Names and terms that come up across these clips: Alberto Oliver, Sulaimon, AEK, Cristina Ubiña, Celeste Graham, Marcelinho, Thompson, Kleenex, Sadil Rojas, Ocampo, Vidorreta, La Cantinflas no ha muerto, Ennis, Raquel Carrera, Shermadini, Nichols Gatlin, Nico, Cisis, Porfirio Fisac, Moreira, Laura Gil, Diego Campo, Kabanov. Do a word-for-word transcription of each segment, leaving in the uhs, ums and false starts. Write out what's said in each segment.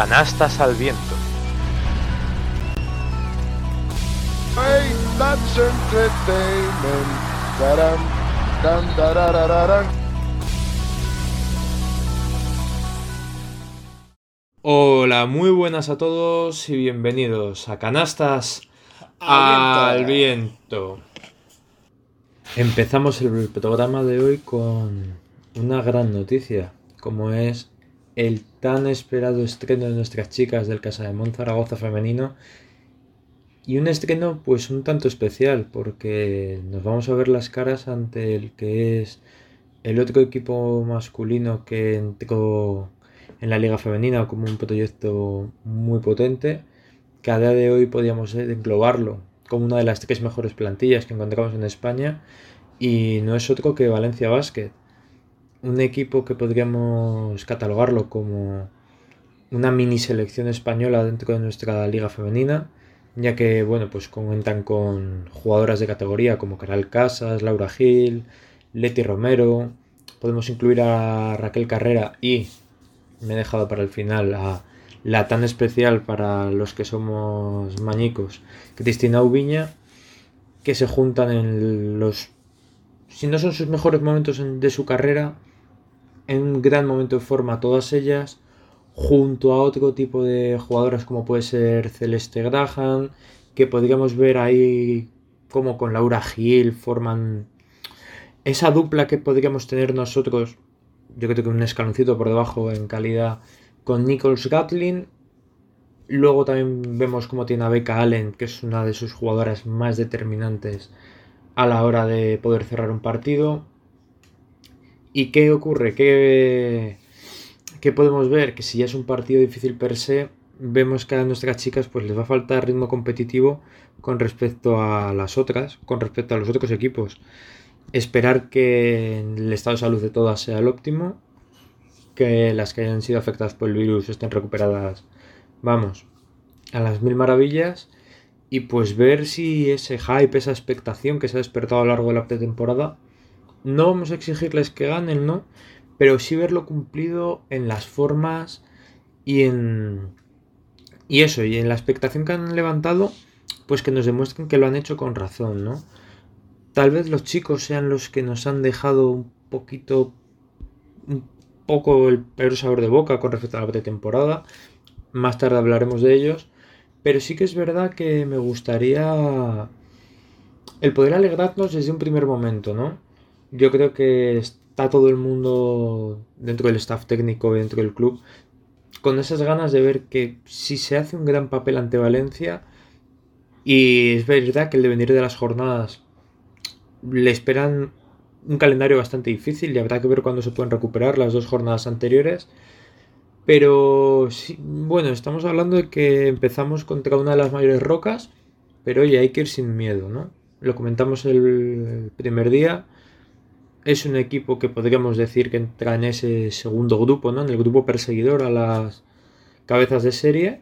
Canastas al viento. Hola, muy buenas a todos y bienvenidos a Canastas al viento. Empezamos el programa de hoy con una gran noticia, como es el tan esperado estreno de nuestras chicas del Casademont Zaragoza femenino. Y un estreno pues un tanto especial, porque nos vamos a ver las caras ante el que es el otro equipo masculino que entró en la liga femenina como un proyecto muy potente, que a día de hoy podíamos englobarlo como una de las tres mejores plantillas que encontramos en España, y no es otro que Valencia Basket, un equipo que podríamos catalogarlo como una mini selección española dentro de nuestra liga femenina, ya que bueno, pues cuentan con jugadoras de categoría como Karla Casas, Laura Gil, Leti Romero, podemos incluir a Raquel Carrera y me he dejado para el final a la tan especial para los que somos mañicos, Cristina Ubiña, que se juntan en los, si no son sus mejores momentos de su carrera, en un gran momento de forma todas ellas, junto a otro tipo de jugadoras como puede ser Celeste Graham, que podríamos ver ahí como con Laura Gil forman esa dupla que podríamos tener nosotros, yo creo que un escaloncito por debajo en calidad, con Nichols Gatlin. Luego también vemos cómo tiene a Becca Allen, que es una de sus jugadoras más determinantes a la hora de poder cerrar un partido. ¿Y qué ocurre? ¿Qué... ¿Qué podemos ver? Que si ya es un partido difícil per se, vemos que a nuestras chicas pues les va a faltar ritmo competitivo con respecto a las otras, con respecto a los otros equipos. Esperar que el estado de salud de todas sea el óptimo, que las que hayan sido afectadas por el virus estén recuperadas, vamos, a las mil maravillas, y pues ver si ese hype, esa expectación que se ha despertado a lo largo de la pretemporada, no vamos a exigirles que ganen, ¿no? Pero sí verlo cumplido en las formas y en y eso, y en la expectación que han levantado, pues que nos demuestren que lo han hecho con razón, ¿no? Tal vez los chicos sean los que nos han dejado un poquito, un poco el peor sabor de boca con respecto a la pretemporada. Más tarde hablaremos de ellos, pero sí que es verdad que me gustaría el poder alegrarnos desde un primer momento, ¿no? Yo creo que está todo el mundo dentro del staff técnico, dentro del club, con esas ganas de ver que si se hace un gran papel ante Valencia, y es verdad que el devenir de las jornadas le esperan un calendario bastante difícil y habrá que ver cuándo se pueden recuperar las dos jornadas anteriores, pero sí, bueno, estamos hablando de que empezamos contra una de las mayores rocas, pero oye, hay que ir sin miedo, ¿no? Lo comentamos el primer día. Es un equipo que podríamos decir que entra en ese segundo grupo, ¿no? En el grupo perseguidor a las cabezas de serie.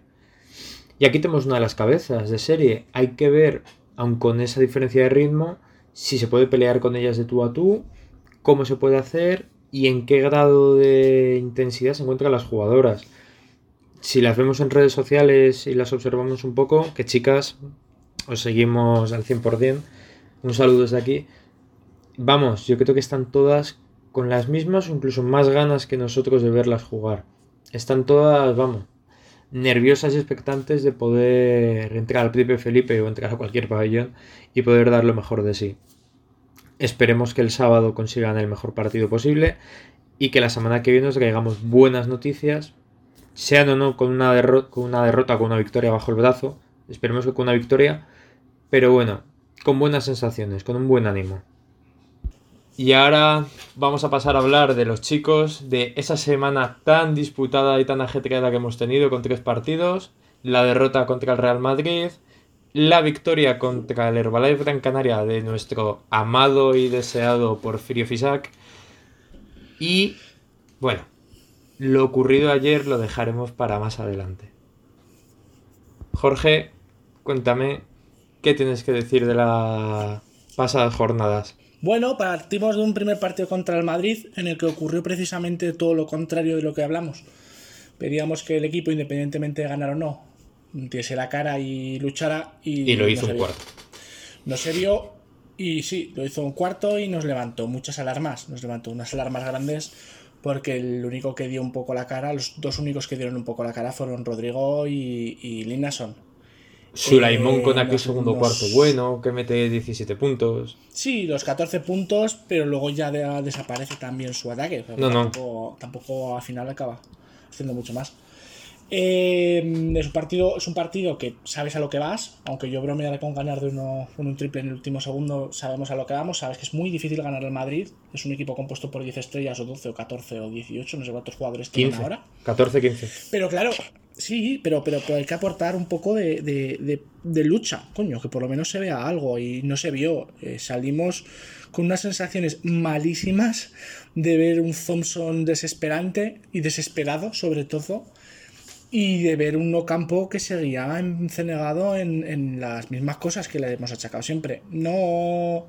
Y aquí tenemos una de las cabezas de serie. Hay que ver, aun con esa diferencia de ritmo, si se puede pelear con ellas de tú a tú, cómo se puede hacer y en qué grado de intensidad se encuentran las jugadoras. Si las vemos en redes sociales y las observamos un poco, que chicas, os seguimos al cien por ciento. Un saludo desde aquí. Vamos, yo creo que están todas con las mismas o incluso más ganas que nosotros de verlas jugar. Están todas, vamos, nerviosas y expectantes de poder entrar al Príncipe Felipe o entrar a cualquier pabellón y poder dar lo mejor de sí. Esperemos que el sábado consigan el mejor partido posible y que la semana que viene nos traigamos buenas noticias, sean o no con una, derro- con una derrota o con una victoria bajo el brazo. Esperemos que con una victoria, pero bueno, con buenas sensaciones, con un buen ánimo. Y ahora vamos a pasar a hablar de los chicos, de esa semana tan disputada y tan ajetreada que hemos tenido con tres partidos, la derrota contra el Real Madrid, la victoria contra el Herbalife Gran Canaria de nuestro amado y deseado Porfirio Fisac, y bueno, lo ocurrido ayer lo dejaremos para más adelante. Jorge, cuéntame, ¿qué tienes que decir de las pasadas jornadas? Bueno, partimos de un primer partido contra el Madrid en el que ocurrió precisamente todo lo contrario de lo que hablamos. pedíamos que el equipo, independientemente de ganar o no, diese la cara y luchara. Y, y lo hizo un cuarto. No se vio, y sí, lo hizo un cuarto y nos levantó muchas alarmas. Nos levantó unas alarmas grandes porque el único que dio un poco la cara, los dos únicos que dieron un poco la cara fueron Rodrigo y, y Linason. Sulaimon eh, con aquel segundo unos... cuarto bueno, que mete diecisiete puntos. Sí, los catorce puntos, pero luego ya de, desaparece también su ataque. No, tampoco, no. Tampoco al final acaba haciendo mucho más. Eh, es, un partido, es un partido que sabes a lo que vas, aunque yo bromearé con ganar de uno, un triple en el último segundo, sabemos a lo que vamos, sabes que es muy difícil ganar al Madrid, es un equipo compuesto por diez estrellas o doce o catorce o dieciocho, no sé cuántos jugadores tienen ahora. catorce, quince. Pero claro, sí, pero, pero, pero hay que aportar un poco de, de, de, de lucha, coño, que por lo menos se vea algo y no se vio. Eh, salimos con unas sensaciones malísimas de ver un Thompson desesperante y desesperado sobre todo. Y de ver un Ocampo que seguía cenegado en, en las mismas cosas que le hemos achacado siempre. No.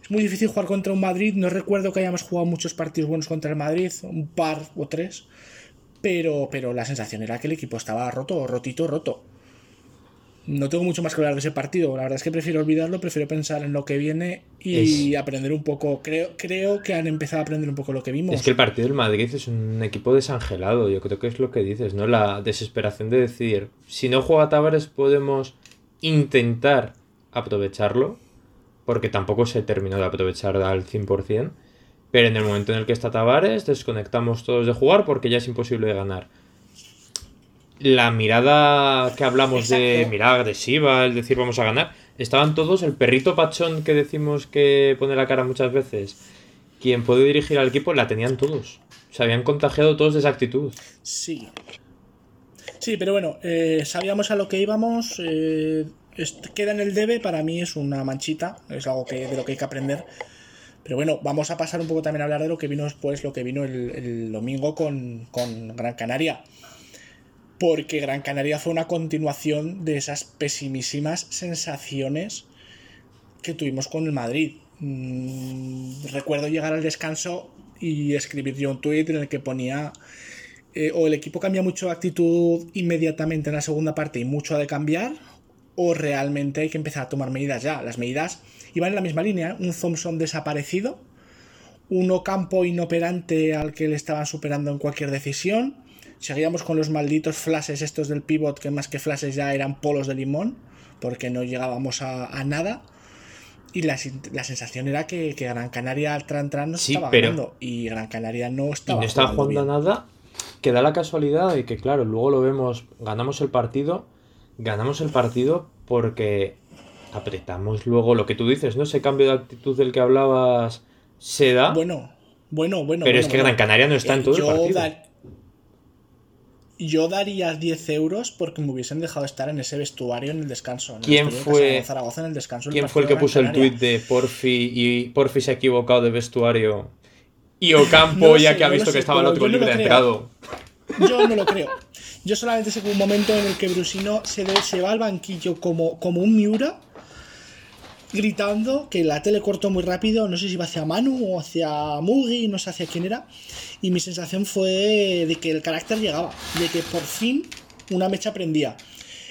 Es muy difícil jugar contra un Madrid. No recuerdo que hayamos jugado muchos partidos buenos contra el Madrid, un par o tres. Pero, pero la sensación era que el equipo estaba roto, rotito, roto. No tengo mucho más que hablar de ese partido. La verdad es que prefiero olvidarlo, prefiero pensar en lo que viene y es... aprender un poco. Creo, creo que han empezado a aprender un poco lo que vimos. Es que el partido del Madrid es un equipo desangelado. Yo creo que es lo que dices, ¿no? La desesperación de decir, si no juega Tavares podemos intentar aprovecharlo, porque tampoco se terminó de aprovechar al cien por ciento, pero en el momento en el que está Tavares desconectamos todos de jugar porque ya es imposible de ganar. La mirada que hablamos, exacto, de mirada agresiva, el decir vamos a ganar, estaban todos, el perrito pachón que decimos que pone la cara muchas veces, quien puede dirigir al equipo, la tenían todos. Se habían contagiado todos de esa actitud. Sí. Sí, pero bueno, eh, sabíamos a lo que íbamos, eh, queda en el debe, para mí es una manchita, es algo que, de lo que hay que aprender. Pero bueno, vamos a pasar un poco también a hablar de lo que vino después, lo que vino el, el domingo con, con Gran Canaria. Porque Gran Canaria fue una continuación de esas pesimísimas sensaciones que tuvimos con el Madrid. Mm, recuerdo llegar al descanso y escribir yo un tuit en el que ponía eh, o el equipo cambia mucho de actitud inmediatamente en la segunda parte y mucho ha de cambiar, o realmente hay que empezar a tomar medidas ya. Las medidas iban en la misma línea, ¿eh? Un Thompson desaparecido, un Ocampo inoperante al que le estaban superando en cualquier decisión. Seguíamos con los malditos flashes estos del pivot, que más que flashes ya eran polos de limón, porque no llegábamos a, a nada. Y la, la sensación era que, que Gran Canaria al tran tran no se sí, estaba ganando. Y Gran Canaria no estaba, y no estaba jugando, jugando a nada, que da la casualidad de que, claro, luego lo vemos, ganamos el partido, ganamos el partido porque apretamos luego lo que tú dices, ¿no? Ese cambio de actitud del que hablabas se da. Bueno, bueno, bueno. Pero bueno, es que bueno, Gran Canaria no está eh, en todo el partido. Da... Yo daría diez euros porque me hubiesen dejado estar en ese vestuario en el descanso. En ¿Quién el fue, de Zaragoza, en el descanso, ¿quién el fue el que puso el tuit de Porfi y Porfi se ha equivocado de vestuario y Ocampo no ya sé, que ha visto que sé, estaba el otro libre no de entrado? Yo no lo creo. Yo solamente sé que un momento en el que Brussino se, de, se va al banquillo como, como un Miura, gritando, que la tele cortó muy rápido, no sé si iba hacia Manu o hacia Mugi, no sé hacia quién era, y mi sensación fue de que el carácter llegaba, de que por fin una mecha prendía.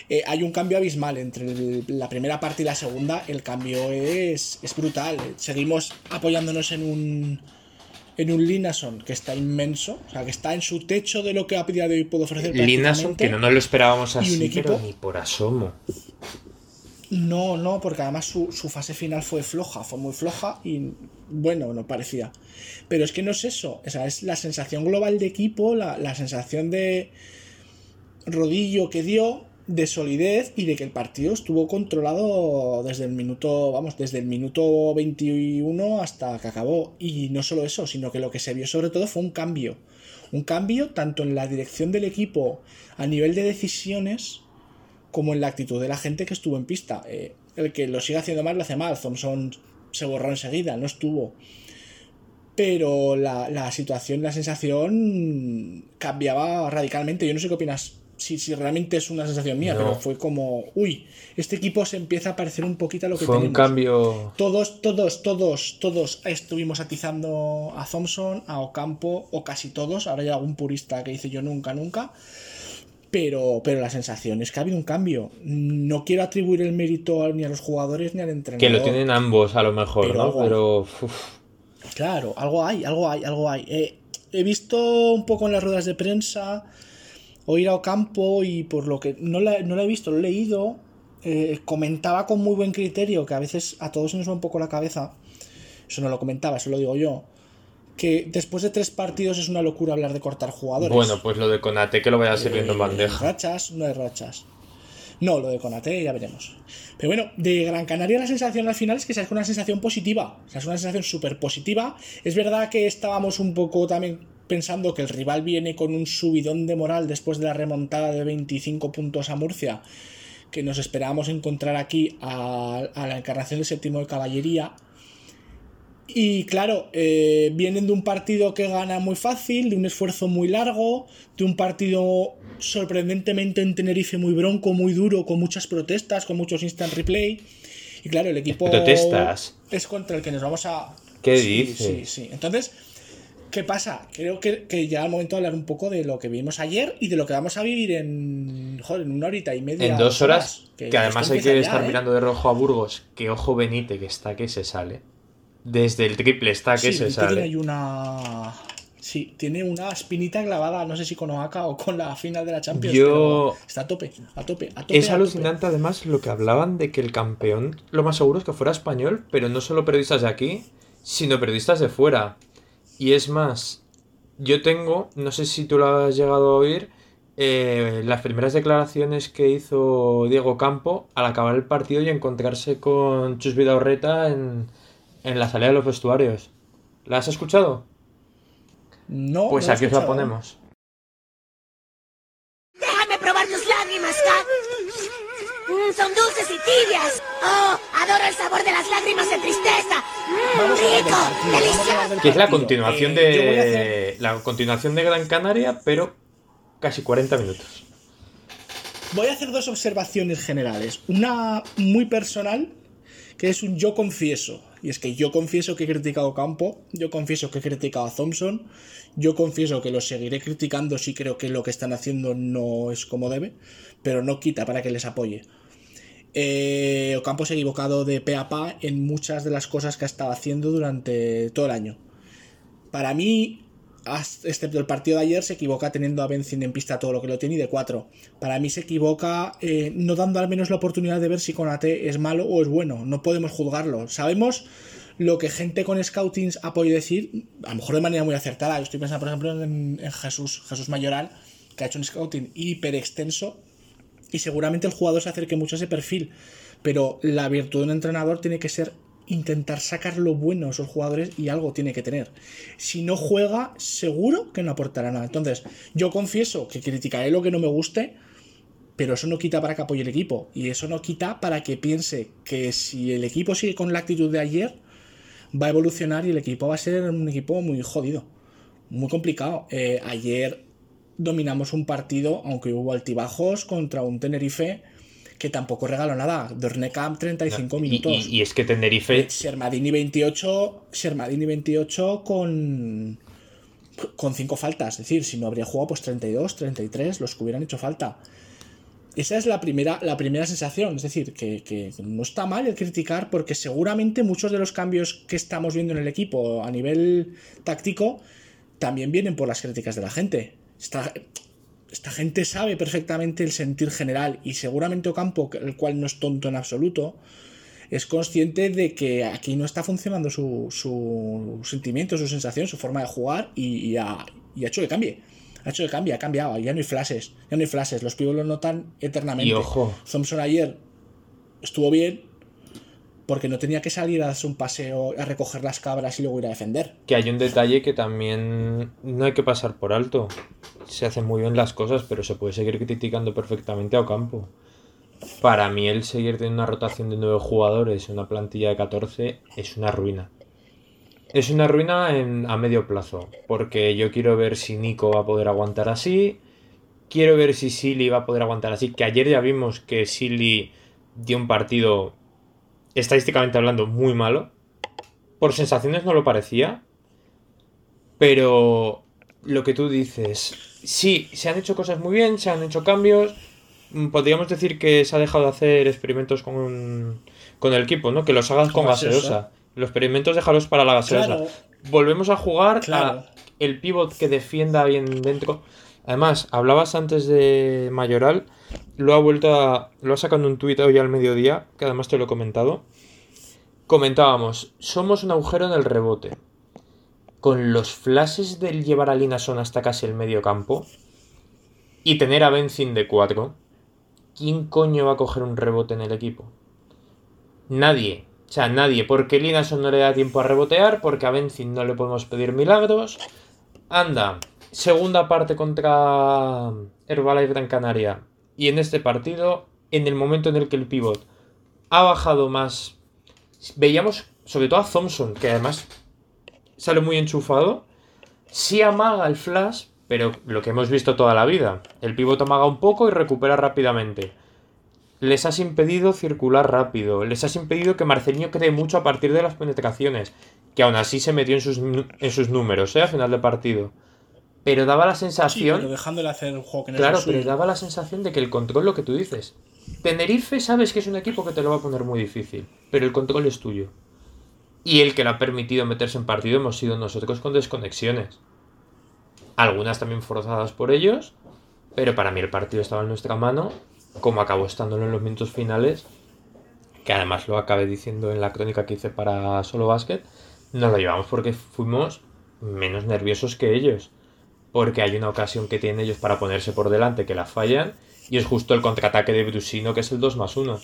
Eh, hay un cambio abismal entre el, la primera parte y la segunda, el cambio es, es brutal. Seguimos apoyándonos en un en un Linason que está inmenso, o sea, que está en su techo de lo que a día de hoy puedo ofrecer. Linason que no nos lo esperábamos así, equipo, pero ni por asomo. No, no, porque además su, su fase final fue floja, fue muy floja y bueno, no parecía. Pero es que no es eso, o sea, es la sensación global de equipo, la, la sensación de rodillo que dio, de solidez y de que el partido estuvo controlado desde el minuto, vamos, desde el minuto veintiuno hasta que acabó. Y no solo eso, sino que lo que se vio sobre todo fue un cambio. Un cambio tanto en la dirección del equipo a nivel de decisiones como en la actitud de la gente que estuvo en pista. Eh, el que lo sigue haciendo mal, lo hace mal. Thompson se borró enseguida, no estuvo. Pero la, la situación, la sensación cambiaba radicalmente. Yo no sé qué opinas si, si realmente es una sensación mía, no. Pero fue como, uy, este equipo se empieza a parecer un poquito a lo que fue tenemos. Fue un cambio... Todos, todos, todos, todos estuvimos atizando a Thompson, a Ocampo, o casi todos. Ahora hay algún purista que dice yo nunca, nunca. Pero, pero la sensación es que ha habido un cambio. No quiero atribuir el mérito ni a los jugadores ni al entrenador. Que lo tienen ambos, a lo mejor, pero, ¿no? Pero... Uf. Claro, algo hay, algo hay, algo hay. Eh, he visto un poco en las ruedas de prensa... oír a Ocampo y por lo que no la, no la he visto, lo he leído, eh, comentaba con muy buen criterio, que a veces a todos nos va un poco la cabeza, eso no lo comentaba, eso lo digo yo, que después de tres partidos es una locura hablar de cortar jugadores. Bueno, pues lo de Konaté que lo vaya sirviendo eh, en bandeja. Rachas, no hay rachas. No, lo de Konaté ya veremos. Pero bueno, de Gran Canaria la sensación al final es que es una sensación positiva, es una sensación súper positiva. Es verdad que estábamos un poco también... pensando que el rival viene con un subidón de moral después de la remontada de veinticinco puntos a Murcia, que nos esperábamos encontrar aquí a, a la encarnación del séptimo de caballería. Y claro, eh, vienen de un partido que gana muy fácil, de un esfuerzo muy largo, de un partido sorprendentemente en Tenerife muy bronco, muy duro, con muchas protestas, con muchos instant replay. Y claro, el equipo ¿Protestas? Es contra el que nos vamos a... ¿Qué sí, dices? Sí, sí. Entonces... ¿qué pasa? Creo que, que ya al momento de hablar un poco de lo que vimos ayer y de lo que vamos a vivir en, joder, en una horita y media. En dos horas, horas que, que además hay que estar ya, mirando ¿eh? de rojo a Burgos, que ojo Benítez, que está que se sale. Desde el triple está que sí, se sale. Tiene una... Sí, tiene una espinita clavada, no sé si con Oaxaca o con la final de la Champions. Yo... Está a tope, a tope, a tope. Es a alucinante tope. Además lo que hablaban de que el campeón, lo más seguro es que fuera español, pero no solo periodistas de aquí, sino periodistas de fuera. Y es más, yo tengo, no sé si tú lo has llegado a oír, eh, las primeras declaraciones que hizo Diego Campo al acabar el partido y encontrarse con Chus Vidorreta en, en la salida de los vestuarios. ¿La has escuchado? No. Pues no aquí os la ponemos. ¡Déjame probar tus lágrimas, Cap! Mm, ¡Son dulces y tibias! ¡Oh! ¡Adoro el sabor de las lágrimas de tristeza! Vamos ¡Rico! ¡Delicioso! Que es la continuación de... Eh, la continuación de Gran Canaria, pero casi cuarenta minutos. Voy a hacer dos observaciones generales. Una muy personal, que es un yo confieso. Y es que yo confieso que he criticado a Campo, yo confieso que he criticado a Thompson, yo confieso que lo seguiré criticando si creo que lo que están haciendo no es como debe, pero no quita para que les apoye. Eh, Ocampo se ha equivocado de pe a pa en muchas de las cosas que ha estado haciendo durante todo el año. Para mí, excepto el partido de ayer, se equivoca teniendo a Benzin en pista todo lo que lo tiene y de cuatro. Para mí se equivoca eh, no dando al menos la oportunidad de ver si Konaté es malo o es bueno. No podemos juzgarlo. Sabemos lo que gente con scoutings ha podido decir, a lo mejor de manera muy acertada. Yo estoy pensando, por ejemplo, en, en Jesús, Jesús Mayoral, que ha hecho un scouting hiper extenso. Y seguramente el jugador se acerque mucho a ese perfil, pero la virtud de un entrenador tiene que ser intentar sacar lo bueno a esos jugadores y algo tiene que tener. Si no juega, seguro que no aportará nada. Entonces, yo confieso que criticaré lo que no me guste, pero eso no quita para que apoye el equipo. Y eso no quita para que piense que si el equipo sigue con la actitud de ayer, va a evolucionar y el equipo va a ser un equipo muy jodido, muy complicado. Eh, ayer... dominamos un partido, aunque hubo altibajos, contra un Tenerife que tampoco regaló nada. Dornekamp treinta y cinco no, minutos. Y, y, y es que Tenerife... Shermadini veintiocho, Shermadini veintiocho con, con cinco faltas. Es decir, si no habría jugado, pues treinta y dos, treinta y tres, los que hubieran hecho falta. Esa es la primera, la primera sensación. Es decir, que, que no está mal el criticar, porque seguramente muchos de los cambios que estamos viendo en el equipo a nivel táctico también vienen por las críticas de la gente. Esta, esta gente sabe perfectamente el sentir general y seguramente Ocampo, el cual no es tonto en absoluto, es consciente de que aquí no está funcionando su, su sentimiento, su sensación, su forma de jugar y, y, ha, y ha hecho que cambie. Ha hecho que cambie, ha cambiado. Ya no hay flashes, ya no hay flashes. Los pibos lo notan eternamente. Y ojo. Thompson ayer estuvo bien porque no tenía que salir a darse un paseo, a recoger las cabras y luego ir a defender. Que hay un detalle que también no hay que pasar por alto. Se hacen muy bien las cosas, pero se puede seguir criticando perfectamente a Ocampo. Para mí el seguir teniendo una rotación de nueve jugadores en una plantilla de catorce es una ruina. Es una ruina en, a medio plazo, porque yo quiero ver si Nico va a poder aguantar así, Quiero ver si Silly va a poder aguantar así, que ayer ya vimos que Silly dio un partido, estadísticamente hablando, muy malo. Por sensaciones no lo parecía, pero lo que tú dices, sí, se han hecho cosas muy bien, se han hecho cambios, podríamos decir que se ha dejado de hacer experimentos con, con el equipo, ¿no? Que los hagas con gaseosa. gaseosa. Los experimentos déjalos para la gaseosa. Claro. Volvemos a jugar claro. a el pívot que defienda bien dentro. Además, hablabas antes de Mayoral, lo ha vuelto a, lo ha sacado en un tuit hoy al mediodía, que además te lo he comentado. Comentábamos, somos un agujero en el rebote. Con los flashes del llevar a Linason hasta casi el medio campo y tener a Benzin de cuatro, ¿quién coño va a coger un rebote en el equipo? Nadie. O sea, nadie. Porque Linason no le da tiempo a rebotear, porque a Benzin no le podemos pedir milagros. Anda, segunda parte contra Herbalife Gran Canaria. Y en este partido, en el momento en el que el pivot ha bajado más, veíamos sobre todo a Thompson, que además sale muy enchufado, sí amaga el flash, pero lo que hemos visto toda la vida, el pívot amaga un poco y recupera rápidamente. Les has impedido circular rápido, les has impedido que Marcelinho cree mucho a partir de las penetraciones, que aún así se metió en sus, en sus números, ¿eh? A final de partido, pero daba la sensación, sí, pero dejándole hacer un juego que no claro, pero daba la sensación de que el control, lo que tú dices, Tenerife sabes que es un equipo que te lo va a poner muy difícil, pero el control es tuyo. Y el que le ha permitido meterse en partido hemos sido nosotros con desconexiones. Algunas también forzadas por ellos, pero para mí el partido estaba en nuestra mano, como acabó estándolo en los minutos finales, que además lo acabé diciendo en la crónica que hice para Solo Basket, nos lo llevamos porque fuimos menos nerviosos que ellos, porque hay una ocasión que tienen ellos para ponerse por delante que la fallan, y es justo el contraataque de Brussino, que es el dos más uno.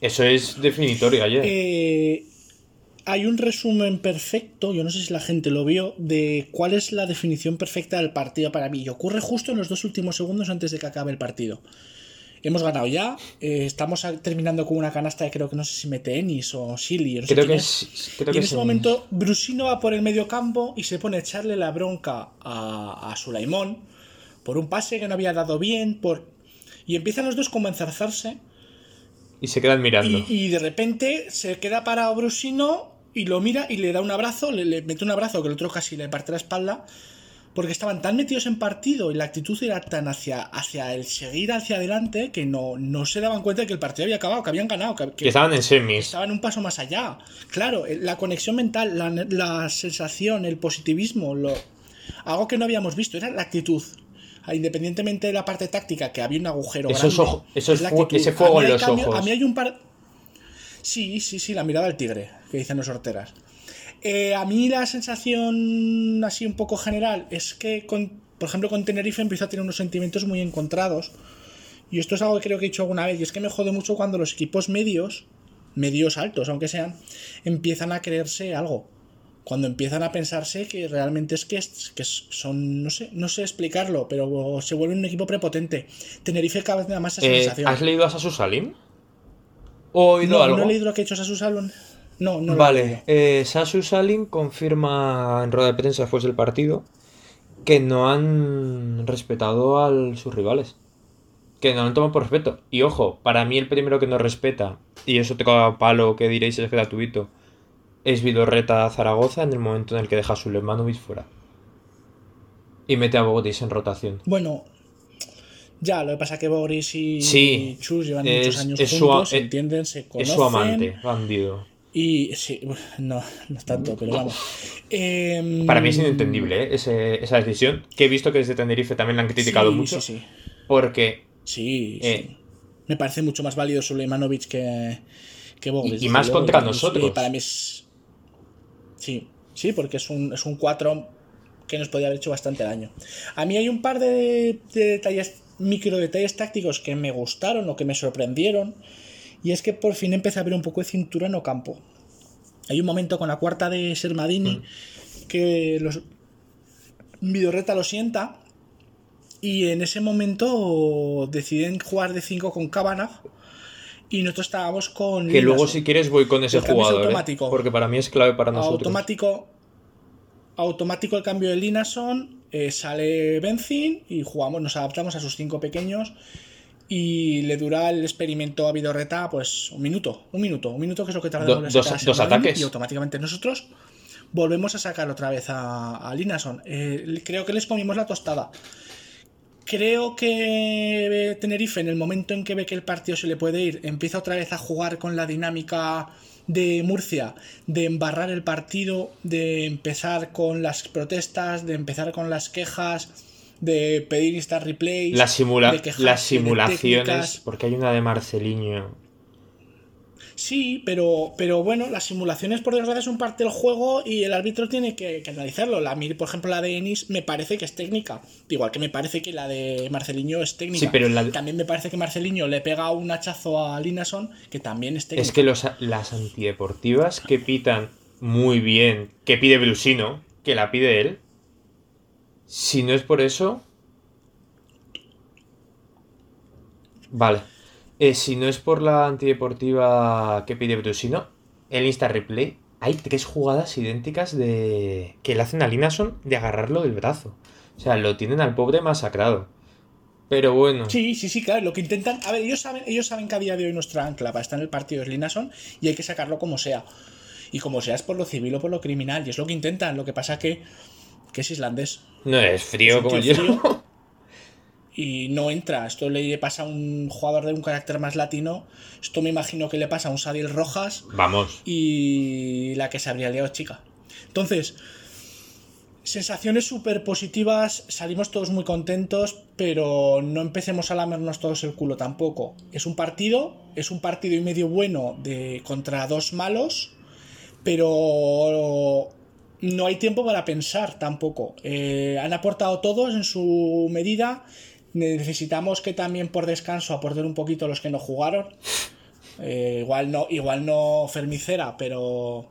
Eso es definitorio ayer. Eh... Hay un resumen perfecto, yo no sé si la gente lo vio, de cuál es la definición perfecta del partido para mí. Y ocurre justo en los dos últimos segundos antes de que acabe el partido. Hemos ganado ya, eh, estamos terminando con una canasta que creo que no sé si mete Ennis o Silly. No sé creo que es, es. Creo y que en ese es momento Brussino va por el medio campo y se pone a echarle la bronca a, a Sulaimon por un pase que no había dado bien. Por... Y empiezan los dos como a enzarzarse. Y se quedan mirando. Y, y de repente se queda parado Brussino y lo mira y le da un abrazo, le, le mete un abrazo que el otro casi le parte la espalda, porque estaban tan metidos en partido y la actitud era tan hacia, hacia el seguir hacia adelante que no, no se daban cuenta de que el partido había acabado, que habían ganado. Que, que, que estaban en semis. Estaban un paso más allá. Claro, la conexión mental, la, la sensación, el positivismo, lo, algo que no habíamos visto, era la actitud. Independientemente de la parte táctica, que había un agujero grande. Esos ojos, esos es que ese fuego en los cambio, ojos. A mí hay un par... Sí, sí, sí, la mirada del tigre, que dicen los horteras. Eh, a mí la sensación así un poco general es que, con, por ejemplo, con Tenerife empiezo a tener unos sentimientos muy encontrados. Y esto es algo que creo que he dicho alguna vez, y es que me jode mucho cuando los equipos medios, medios altos, aunque sean, empiezan a creerse algo. Cuando empiezan a pensarse que realmente es que, es, que son, no sé, no sé explicarlo, pero se vuelve un equipo prepotente. Tenerife cada vez me da más esa eh, sensación. ¿Has leído a Sasu Salim? ¿O oído no, algo? No he leído lo que ha hecho Sasu Salim. No, no lo vale. he leído. Eh, Sasu Salim confirma en rueda de prensa después del partido que no han respetado a sus rivales. Que no lo han tomado por respeto. Y ojo, para mí el primero que no respeta, y eso te cago a palo que diréis es gratuito, es Vidorreta a Zaragoza en el momento en el que deja a Suleimanović fuera y mete a Boris en rotación. Bueno, ya, lo que pasa es que Boris y, sí, y Chus llevan es, muchos años juntos, su, se entienden, se conocen. Es su amante, bandido. Y sí, no, no es tanto, pero vamos. Eh, Para mí es inentendible, ¿eh? Ese, esa decisión, que he visto que desde Tenerife también la han criticado sí, mucho. Sí, sí. Porque... Sí, eh, sí. Me parece mucho más válido Suleimanović que, que Boris. Y, y más y luego, contra nosotros. Y para mí es... Sí, sí, porque es un es un cuatro que nos podría haber hecho bastante daño. A mí hay un par de, de detalles, micro detalles tácticos que me gustaron o que me sorprendieron, y es que por fin empecé a ver un poco de cintura en Ocampo. Hay un momento con la cuarta de Shermadini mm. que los Vidorreta lo sienta, y en ese momento deciden jugar de cinco con Kabanov. Y nosotros estábamos con... Que luego Linason. Si quieres voy con ese el jugador, es ¿eh? Porque para mí es clave para nosotros. Automático, automático el cambio de Linason eh, sale Benzin y jugamos, nos adaptamos a sus cinco pequeños y le dura el experimento a Vidorreta pues un minuto, un minuto, un minuto que es lo que tarda Do, dos, dos ataques y automáticamente nosotros volvemos a sacar otra vez a, a Linason. Eh, creo que les comimos la tostada. Creo que Tenerife, en el momento en que ve que el partido se le puede ir, empieza otra vez a jugar con la dinámica de Murcia, de embarrar el partido, de empezar con las protestas, de empezar con las quejas, de pedir instant replays, la simula- de quejarse, las simulaciones, de porque hay una de Marcelinho. Sí, pero, pero bueno, las simulaciones por desgracia son parte del juego y el árbitro tiene que, que analizarlo. La, por ejemplo, la de Ennis me parece que es técnica, igual que me parece que la de Marcelinho es técnica. Sí, pero la... También me parece que Marcelinho le pega un hachazo a Linason, que también es técnica. Es que los, las antideportivas que pitan muy bien, que pide Brussino, que la pide él, si no es por eso... Vale. Eh, si no es por la antideportiva que pide Brussino, el Insta Replay, hay tres jugadas idénticas de que le hacen a Linason de agarrarlo del brazo. O sea, lo tienen al pobre masacrado. Pero bueno. Sí, sí, sí, claro. Lo que intentan... A ver, ellos saben, ellos saben que a día de hoy nuestra ancla para estar en el partido es Linason y hay que sacarlo como sea. Y como sea es por lo civil o por lo criminal. Y es lo que intentan. Lo que pasa que, que es islandés. No es frío es como el hielo. Y no entra. Esto le pasa a un jugador de un carácter más latino. Esto me imagino que le pasa a un Sadil Rojas. Vamos. Y la que se habría liado es chica. Entonces, sensaciones súper positivas. Salimos todos muy contentos, pero no empecemos a lamernos todos el culo tampoco. Es un partido, es un partido y medio bueno de contra dos malos, pero... no hay tiempo para pensar tampoco. Eh, han aportado todos en su medida. Necesitamos que también por descanso aporten un poquito los que no jugaron. Eh, igual no, igual no Fermicera, pero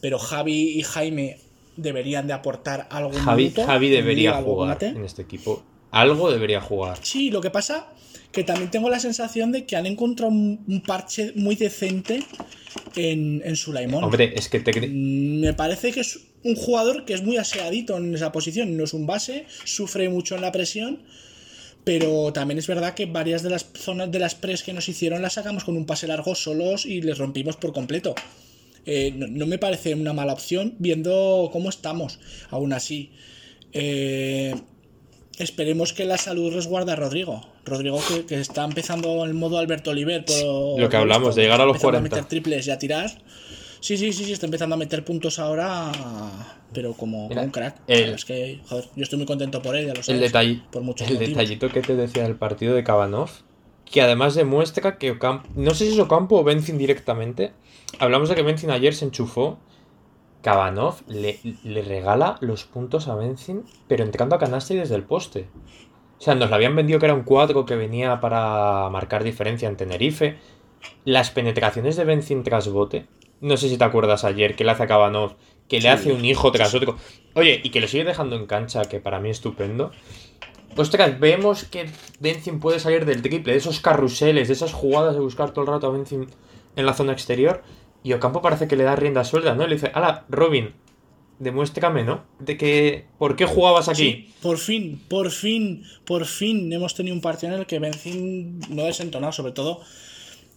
pero Javi y Jaime deberían de aportar algo. Javi, minuto, Javi debería jugar en este equipo. Algo debería jugar. Sí, lo que pasa que también tengo la sensación de que han encontrado un, un parche muy decente en, en Sulaimon. Hombre, es que te cre- me parece que es un jugador que es muy aseadito en esa posición, no es un base, sufre mucho en la presión, pero también es verdad que varias de las zonas de las press que nos hicieron las sacamos con un pase largo solos y les rompimos por completo. Eh, no, no me parece una mala opción viendo cómo estamos. Aún así, eh... esperemos que la salud resguarde a Rodrigo. Rodrigo que, que está empezando en modo Alberto Oliver. Por, lo que hablamos, de llegar a los cuarenta. Está empezando a meter triples y a tirar. Sí, sí, sí, sí, está empezando a meter puntos ahora, pero como, Mira, como un crack. El, es que, joder, yo estoy muy contento por él, ya lo sabes. El, detalle, por muchos el detallito que te decía del partido de Kabanov, que además demuestra que Ocampo, no sé si es Ocampo o Benzin directamente, hablamos de que Benzin ayer se enchufó. Kabanov le, le regala los puntos a Benzin, pero entrando a canasta y desde el poste. O sea, nos lo habían vendido que era un cuadro que venía para marcar diferencia en Tenerife. Las penetraciones de Benzin tras bote. No sé si te acuerdas ayer que le hace a Kabanov, que le hace un hijo tras otro. Oye, y que lo sigue dejando en cancha, que para mí es estupendo. Ostras, vemos que Benzin puede salir del triple, de esos carruseles, de esas jugadas de buscar todo el rato a Benzin en la zona exterior. Y Ocampo parece que le da rienda suelta, ¿no? Le dice, ala, Robin, demuéstrame, ¿no? De que, ¿por qué jugabas aquí? Sí, por fin, por fin, por fin hemos tenido un partido en el que Benzin no ha desentonado, sobre todo.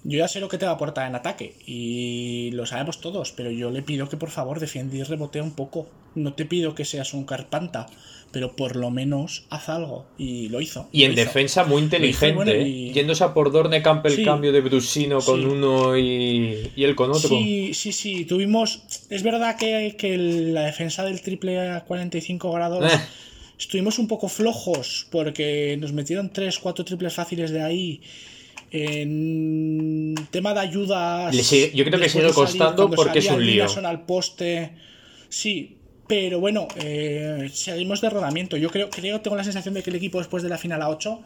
Yo ya sé lo que te va a aportar en ataque, y lo sabemos todos, pero yo le pido que por favor defienda y rebotea un poco. No te pido que seas un Carpanta, pero por lo menos haz algo. Y lo hizo. Y lo en hizo. Defensa muy inteligente, bueno, y... yéndose a por Dornekamp el sí, cambio de Brussino con sí. uno y, y él con otro. Sí, sí, sí. Tuvimos. Es verdad que, que la defensa del triple a cuarenta y cinco grados eh. estuvimos un poco flojos porque nos metieron tres, cuatro triples fáciles de ahí. En tema de ayudas. Sigue, yo creo que sigue costando porque es un lío. Son al poste. Sí. Pero bueno, eh, seguimos de rodamiento. Yo creo, creo, tengo la sensación de que el equipo después de la final a ocho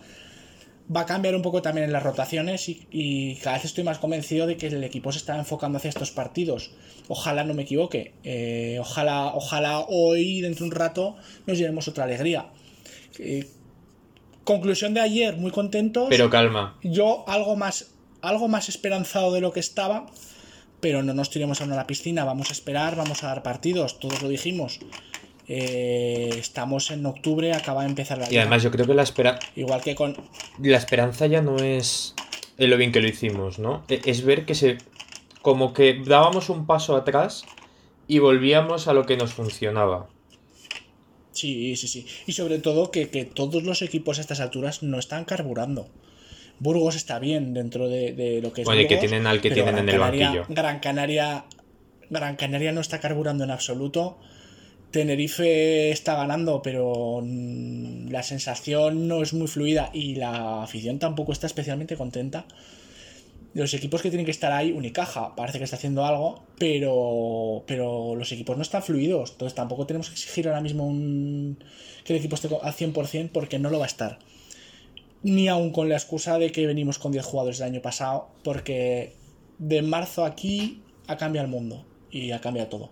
va a cambiar un poco también en las rotaciones y, y cada vez estoy más convencido de que el equipo se está enfocando hacia estos partidos. Ojalá no me equivoque. Eh, ojalá, ojalá hoy, dentro de un rato, nos llevemos otra alegría. Eh, conclusión de ayer, muy contentos. Pero calma. Yo algo más, algo más esperanzado de lo que estaba... pero no nos tiremos aún a la piscina, vamos a esperar, vamos a dar partidos, todos lo dijimos, Eh, estamos en octubre, acaba de empezar la liga. Y además yo creo que la espera... Igual que con... La esperanza ya no es lo bien que lo hicimos, ¿no? Es ver que se... Como que dábamos un paso atrás y volvíamos a lo que nos funcionaba. Sí, sí, sí. Y sobre todo que, que todos los equipos a estas alturas no están carburando. Burgos está bien dentro de, de lo que es. Bueno, Burgos, y que tienen al que tienen Gran en Canaria, el banquillo. Gran Canaria, Gran Canaria no está carburando en absoluto. Tenerife está ganando, pero la sensación no es muy fluida y la afición tampoco está especialmente contenta. Los equipos que tienen que estar ahí, Unicaja, parece que está haciendo algo, pero, pero los equipos no están fluidos. Entonces tampoco tenemos que exigir ahora mismo un, que el equipo esté al cien por ciento porque no lo va a estar. Ni aun con la excusa de que venimos con diez jugadores del año pasado, porque de marzo aquí ha cambiado el mundo y ha cambiado todo.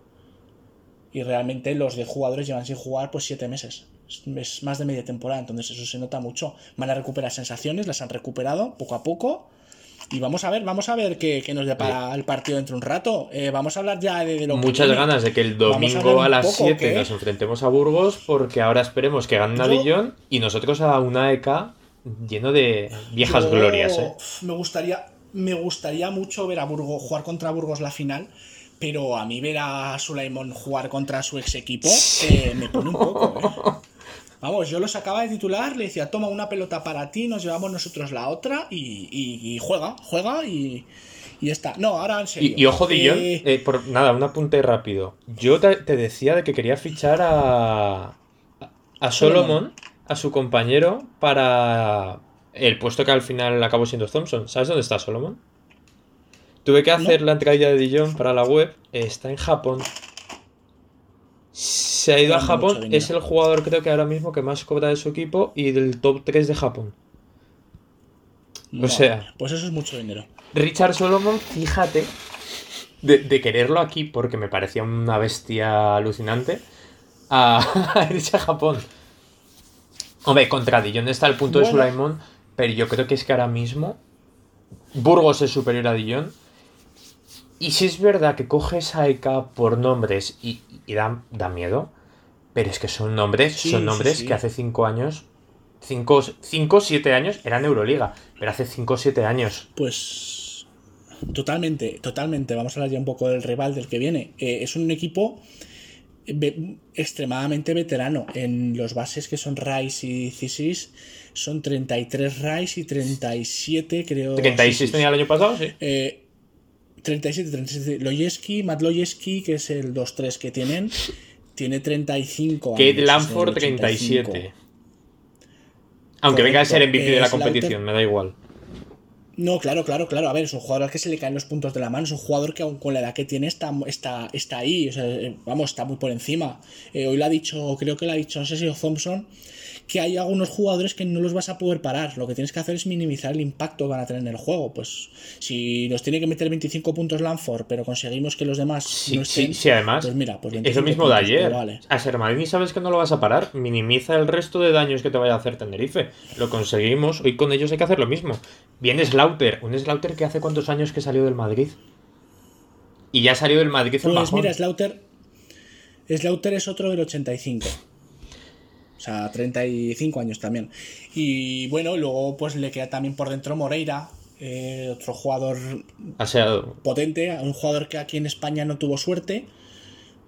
Y realmente los de jugadores llevan sin jugar pues siete meses. Es más de media temporada, entonces eso se nota mucho. Van a recuperar sensaciones, las han recuperado poco a poco. Y vamos a ver, vamos a ver qué, qué nos depara el partido dentro de un rato. Eh, vamos a hablar ya de, de lo Muchas que ganas de que el domingo a, a las poco, siete ¿qué? Nos enfrentemos a Burgos, porque ahora esperemos que ganen a Dillon y nosotros a una E C A lleno de viejas yo, glorias. ¿eh? Me gustaría, me gustaría mucho ver a Burgos, jugar contra Burgos la final. Pero a mí ver a Sulaimon jugar contra su ex equipo eh, me pone un poco. Eh. Vamos, yo lo sacaba de titular, le decía, toma una pelota para ti, nos llevamos nosotros la otra y, y, y juega, juega y, y ya está. No, ahora en serio. Y, y ojo, Dillon, eh... eh, por nada, un apunte rápido. Yo te, te decía de que quería fichar a, a Solomon, a su compañero, para el puesto que al final acabó siendo Thompson. ¿Sabes dónde está Solomon? Tuve que hacer no. la entradilla de Dillon para la web. Está en Japón. Se ha ido no, a Japón. Es el jugador, creo que ahora mismo, que más cobra de su equipo y del top tres de Japón. No, o sea... Pues eso es mucho dinero. Richard Solomon, fíjate, de, de quererlo aquí porque me parecía una bestia alucinante, a irse a Japón. Hombre, contra Dillon está el punto bueno. de Sulaimon, pero yo creo que es que ahora mismo Burgos es superior a Dillon. Y si es verdad que coges a E K por nombres y, y da, da miedo, pero es que son nombres, sí, son nombres sí, sí. que hace cinco años, cinco o siete años eran Euroliga, pero hace cinco o siete años. Pues totalmente, totalmente. Vamos a hablar ya un poco del rival del que viene. Eh, es un equipo be- extremadamente veterano en los bases que son Rice y Cisis. Son treinta y tres Rice y treinta y siete, creo. ¿treinta y seis tenía el año pasado? Sí. Eh. treinta y siete, treinta y siete. Loyeski, Matt Loyeski, que es el dos tres que tienen, tiene treinta y cinco. Kate años, Lanford, treinta y siete. Aunque correcto, venga a ser M V P de la competición, Slaughter, me da igual. No, claro, claro, claro. A ver, es un jugador al que se le caen los puntos de la mano. Es un jugador que, aun con la edad que tiene, está, está, está ahí. O sea, vamos, está muy por encima. Eh, hoy lo ha dicho, creo que lo ha dicho, no sé si Thompson, que hay algunos jugadores que no los vas a poder parar. Lo que tienes que hacer es minimizar el impacto que van a tener en el juego. Pues si nos tiene que meter veinticinco puntos Lanford, pero conseguimos que los demás sí, no estén. Sí, sí, además. Pues mira, pues es lo mismo puntos, de ayer. Vale. A Shermadini sabes que no lo vas a parar. Minimiza el resto de daños que te vaya a hacer Tenerife. Lo conseguimos. Hoy con ellos hay que hacer lo mismo. Viene Slaughter. Un Slaughter que hace cuántos años que salió del Madrid. Y ya salió del Madrid el bajón. Pues mira, Slaughter. Slaughter es otro del ochenta y cinco. O sea, treinta y cinco años también. Y bueno, luego pues le queda también por dentro Moreira, eh, otro jugador aseado, potente, un jugador que aquí en España no tuvo suerte,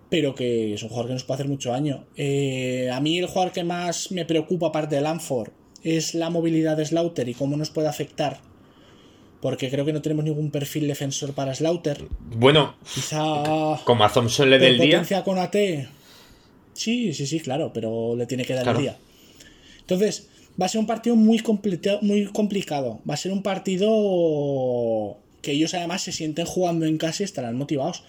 pero que es un jugador que nos puede hacer mucho daño. Eh, a mí el jugador que más me preocupa, aparte de Lanford, es la movilidad de Slaughter y cómo nos puede afectar, porque creo que no tenemos ningún perfil defensor para Slaughter. Bueno, quizá como a Thompson le dé el día. Potencia con A T. Sí, sí, sí, claro, pero le tiene que dar claro. el día. Entonces, va a ser un partido muy, compli- muy complicado. Va a ser un partido que ellos además se sienten jugando en casa y estarán motivados.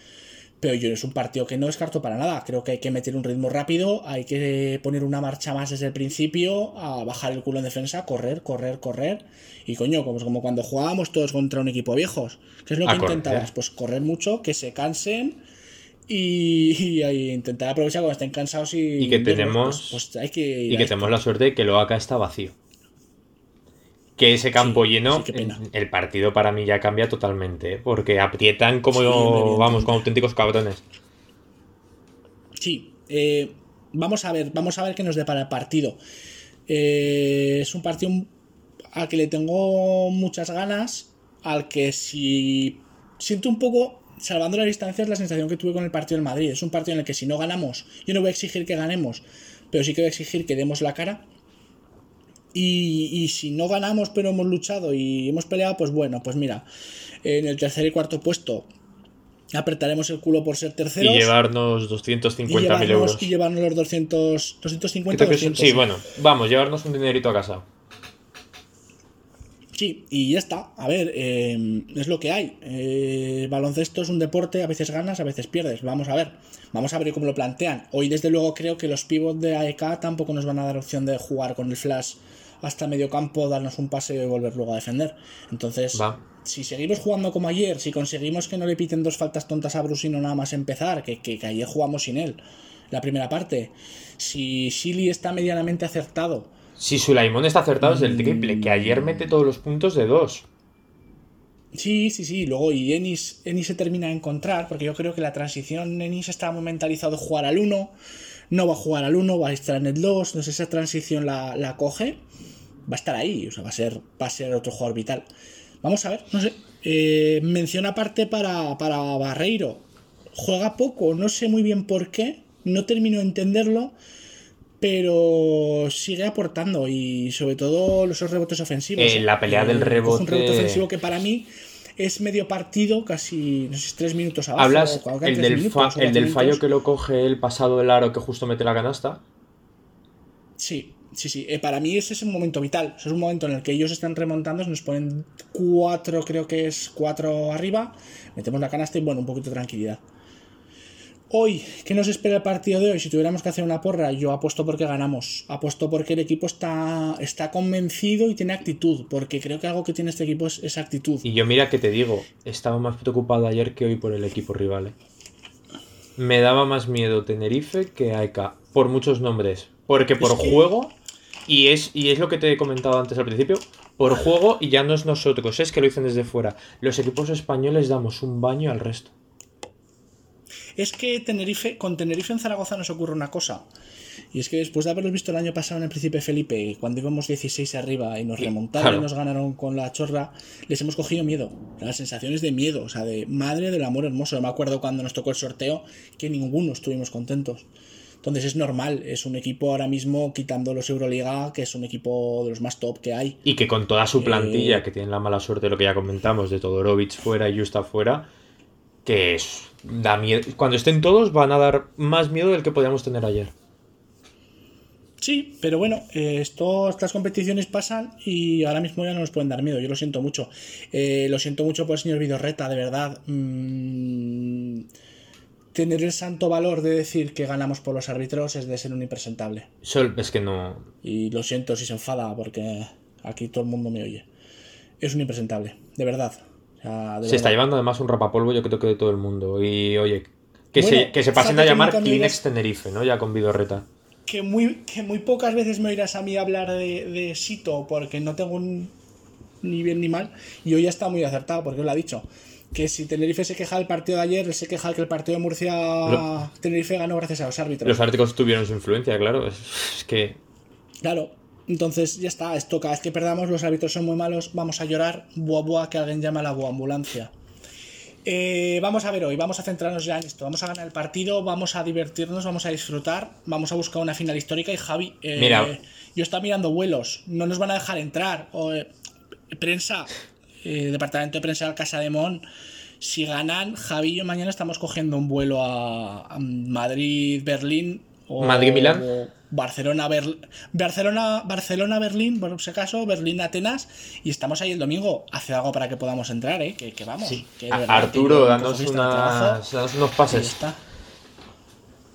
Pero yo es un partido que no descarto para nada. Creo que hay que meter un ritmo rápido, hay que poner una marcha más desde el principio, a bajar el culo en defensa, correr, correr, correr. Y coño, como, como cuando jugábamos todos contra un equipo viejos. ¿Qué es lo que Acorde. intentabas? Pues correr mucho, que se cansen. Y, y, y intentar aprovechar cuando estén cansados y, y que tenemos pues, pues hay que y que tenemos la suerte de que el acá está vacío, que ese campo sí, lleno sí, el partido para mí ya cambia totalmente, ¿eh? Porque aprietan como sí, vamos como auténticos cabrones. Sí, eh, vamos a ver, vamos a ver qué nos depara el partido. Eh, es un partido al que le tengo muchas ganas, al que si siento un poco, salvando las distancias, la sensación que tuve con el partido del Madrid. Es un partido en el que si no ganamos, yo no voy a exigir que ganemos, pero sí que voy a exigir que demos la cara. Y, y si no ganamos pero hemos luchado y hemos peleado, pues bueno, pues mira, en el tercer y cuarto puesto apretaremos el culo por ser terceros. Y llevarnos doscientos cincuenta mil euros. Y llevarnos los doscientos, doscientos cincuenta, doscientos. Sí, bueno, vamos, llevarnos un dinerito a casa. Sí, y ya está. A ver, eh, es lo que hay. Eh, baloncesto es un deporte, a veces ganas, a veces pierdes. Vamos a ver, vamos a ver cómo lo plantean. Hoy, desde luego, creo que los pivots de A E K tampoco nos van a dar opción de jugar con el flash hasta medio campo, darnos un pase y volver luego a defender. Entonces, va. Si seguimos jugando como ayer, si conseguimos que no le piten dos faltas tontas a Brussino nada más empezar, que, que, que ayer jugamos sin él, la primera parte, si Silly está medianamente acertado, si Sulaimon está acertado, es el triple, que ayer mete todos los puntos de dos. Sí, sí, sí. Luego, y Ennis, Ennis se termina de encontrar, porque yo creo que la transición, Ennis está muy mentalizado de jugar al uno, no va a jugar al uno, va a estar en el dos, entonces esa transición la, la coge, va a estar ahí, o sea, va a ser, va a ser otro jugador vital. Vamos a ver, no sé. Eh, mención aparte para, para Barreiro. Juega poco, no sé muy bien por qué, no termino de entenderlo, pero sigue aportando, y sobre todo los rebotes ofensivos. Eh, la pelea eh, del rebote. Un rebote ofensivo que para mí es medio partido, casi, no sé, tres minutos abajo. ¿Hablas o el, del, minutos, fa- el del fallo que lo coge el pasado del aro que justo mete la canasta? Sí, sí, sí. Eh, para mí ese es un momento vital. Es un momento en el que ellos están remontando, nos ponen cuatro, creo que es cuatro arriba, metemos la canasta y bueno, un poquito de tranquilidad. Hoy, ¿qué nos espera el partido de hoy? Si tuviéramos que hacer una porra, yo apuesto porque ganamos. Apuesto porque el equipo está, está convencido y tiene actitud, porque creo que algo que tiene este equipo es, es actitud. Y yo, mira que te digo, estaba más preocupado ayer que hoy por el equipo rival, ¿eh? Me daba más miedo Tenerife que A E K, por muchos nombres. Porque por es que... juego, y es, y es lo que te he comentado antes al principio, por juego, y ya no es nosotros, es que lo dicen desde fuera. Los equipos españoles damos un baño al resto. Es que Tenerife, con Tenerife en Zaragoza nos ocurre una cosa, y es que después de haberlos visto el año pasado en el Príncipe Felipe, cuando íbamos dieciséis arriba y nos remontaron, claro, y nos ganaron con la chorra, les hemos cogido miedo, las sensaciones de miedo, o sea, de madre del amor hermoso. Yo me acuerdo cuando nos tocó el sorteo que ninguno estuvimos contentos. Entonces es normal, es un equipo ahora mismo, quitando los Euroliga, que es un equipo de los más top que hay. Y que con toda su plantilla, eh... que tienen la mala suerte de lo que ya comentamos, de Todorovic fuera y Justa fuera, que es, da miedo. Cuando estén todos van a dar más miedo del que podíamos tener ayer. Sí, pero bueno, eh, esto, estas competiciones pasan y ahora mismo ya no nos pueden dar miedo. Yo lo siento mucho. Eh, lo siento mucho por el señor Vidorreta, de verdad. Mm, tener el santo valor de decir que ganamos por los árbitros es de ser un impresentable. Sol, es que no... Y lo siento si se enfada, porque aquí todo el mundo me oye. Es un impresentable, de verdad. Ah, se está llevando además un rapapolvo, yo creo que de todo el mundo. Y oye, que, bueno, se, que se pasen a llamar Kleenex Tenerife, ¿no? Ya con Vidorreta. Que muy, que muy pocas veces me oirás a mí hablar de, de Sito, porque no tengo un, ni bien ni mal. Y hoy ya está muy acertado, porque os lo ha dicho. Que si Tenerife se queja del partido de ayer, se queja que el partido de Murcia, lo, Tenerife ganó gracias a los árbitros. Los árbitros tuvieron su influencia, claro. Es, es que. Claro. Entonces ya está, esto cada vez que perdamos, los árbitros son muy malos, vamos a llorar, buah buah, que alguien llama a la buah ambulancia. Eh, vamos a ver hoy, vamos a centrarnos ya en esto, vamos a ganar el partido, vamos a divertirnos, vamos a disfrutar, vamos a buscar una final histórica. Y Javi, eh, mira, yo estaba mirando vuelos, no nos van a dejar entrar. O, eh, prensa, eh, departamento de prensa de Casademont, si ganan, Javi y yo mañana estamos cogiendo un vuelo a, a Madrid, Berlín. O Madrid-Milán, Barcelona, Berl... Barcelona, Barcelona, Berlín, por si acaso, Berlín, Atenas, y estamos ahí el domingo. Haced algo para que podamos entrar, ¿eh? Que, que vamos. Sí. Que Arturo, danos unas, danos unos pases. Está.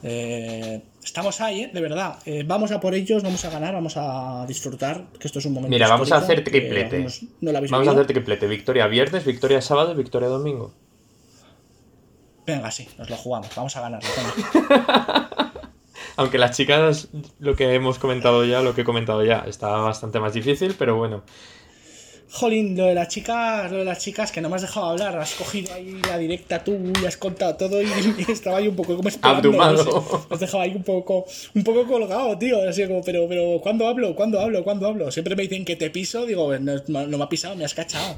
Eh, estamos ahí, ¿eh? De verdad. Eh, vamos a por ellos, vamos a ganar, vamos a disfrutar. Que esto es un momento. Mira, vamos a hacer triplete. Eh, no vamos vivido. a hacer triplete. Victoria viernes, victoria sábado, victoria domingo. Venga, sí, nos lo jugamos. Vamos a ganar. Aunque las chicas, lo que hemos comentado ya, lo que he comentado ya, está bastante más difícil, pero bueno. Jolín, lo de las chicas, lo de las chicas que no me has dejado hablar, has cogido ahí la directa tú, y has contado todo y, y estaba ahí un poco como esperando, abdomado. No sé, me has dejado ahí un poco, un poco colgado, tío, así como, pero, pero, ¿cuándo hablo? ¿Cuándo hablo? ¿Cuándo hablo? Siempre me dicen que te piso, digo, no, no me ha pisado, me has cachado.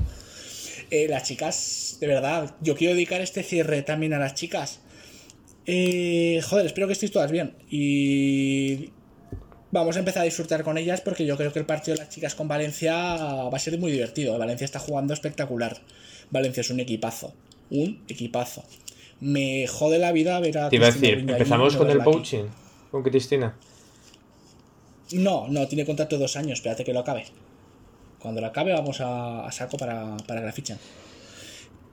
Eh, las chicas, de verdad, yo quiero dedicar este cierre también a las chicas. Eh, joder, espero que estéis todas bien y... Vamos a empezar a disfrutar con ellas porque yo creo que el partido de las chicas con Valencia va a ser muy divertido. Valencia está jugando espectacular. Valencia es un equipazo. Un equipazo. Me jode la vida ver a... Te iba a decir, empezamos con el coaching, con Cristina. No, no, tiene contrato de dos años. Espérate que lo acabe. Cuando lo acabe vamos a, a saco para, para que la fichen.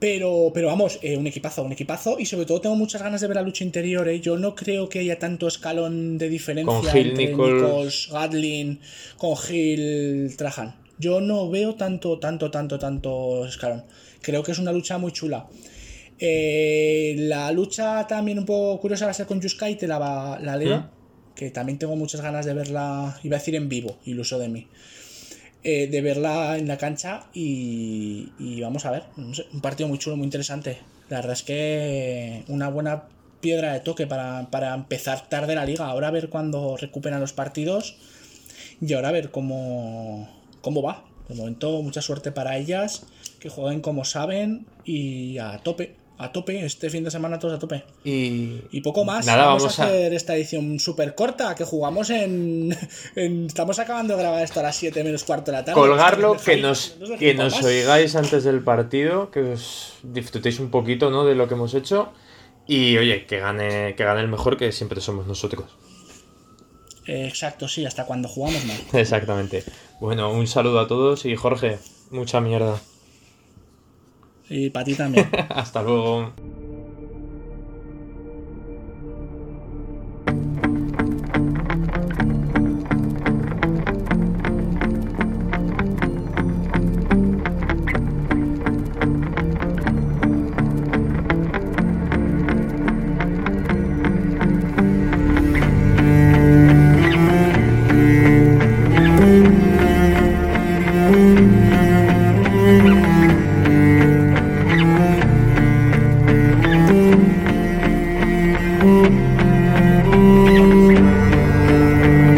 Pero, pero vamos, eh, un equipazo, un equipazo. Y sobre todo tengo muchas ganas de ver la lucha interior, ¿eh? Yo no creo que haya tanto escalón de diferencia con Gil, entre Nichols... Nichols, Gatlin, con Gil, Trajan. Yo no veo tanto, tanto, tanto, tanto escalón. Creo que es una lucha muy chula. Eh, la lucha también un poco curiosa va a ser con Yusuke y te la, la leo, ¿Mm? Que también tengo muchas ganas de verla, iba a decir en vivo, iluso de mí. Eh, de verla en la cancha y, y vamos a ver, un partido muy chulo, muy interesante. La verdad es que una buena piedra de toque para, para empezar tarde la liga. Ahora a ver cuándo recuperan los partidos y ahora a ver cómo, cómo va. De momento mucha suerte para ellas, que jueguen como saben y a tope. A tope, este fin de semana todos a tope. Y, y poco más. Nada, vamos, vamos a hacer a... esta edición súper corta que jugamos en, en. Estamos acabando de grabar esto a las siete menos cuarto de la tarde. Colgarlo, que nos, nos que nos más. Oigáis antes del partido, que os disfrutéis un poquito, ¿no?, de lo que hemos hecho. Y oye, que gane, que gane el mejor, que siempre somos nosotros. Exacto, sí, hasta cuando jugamos mal. Exactamente. Bueno, un saludo a todos y Jorge, mucha mierda. Y para ti también. Hasta luego.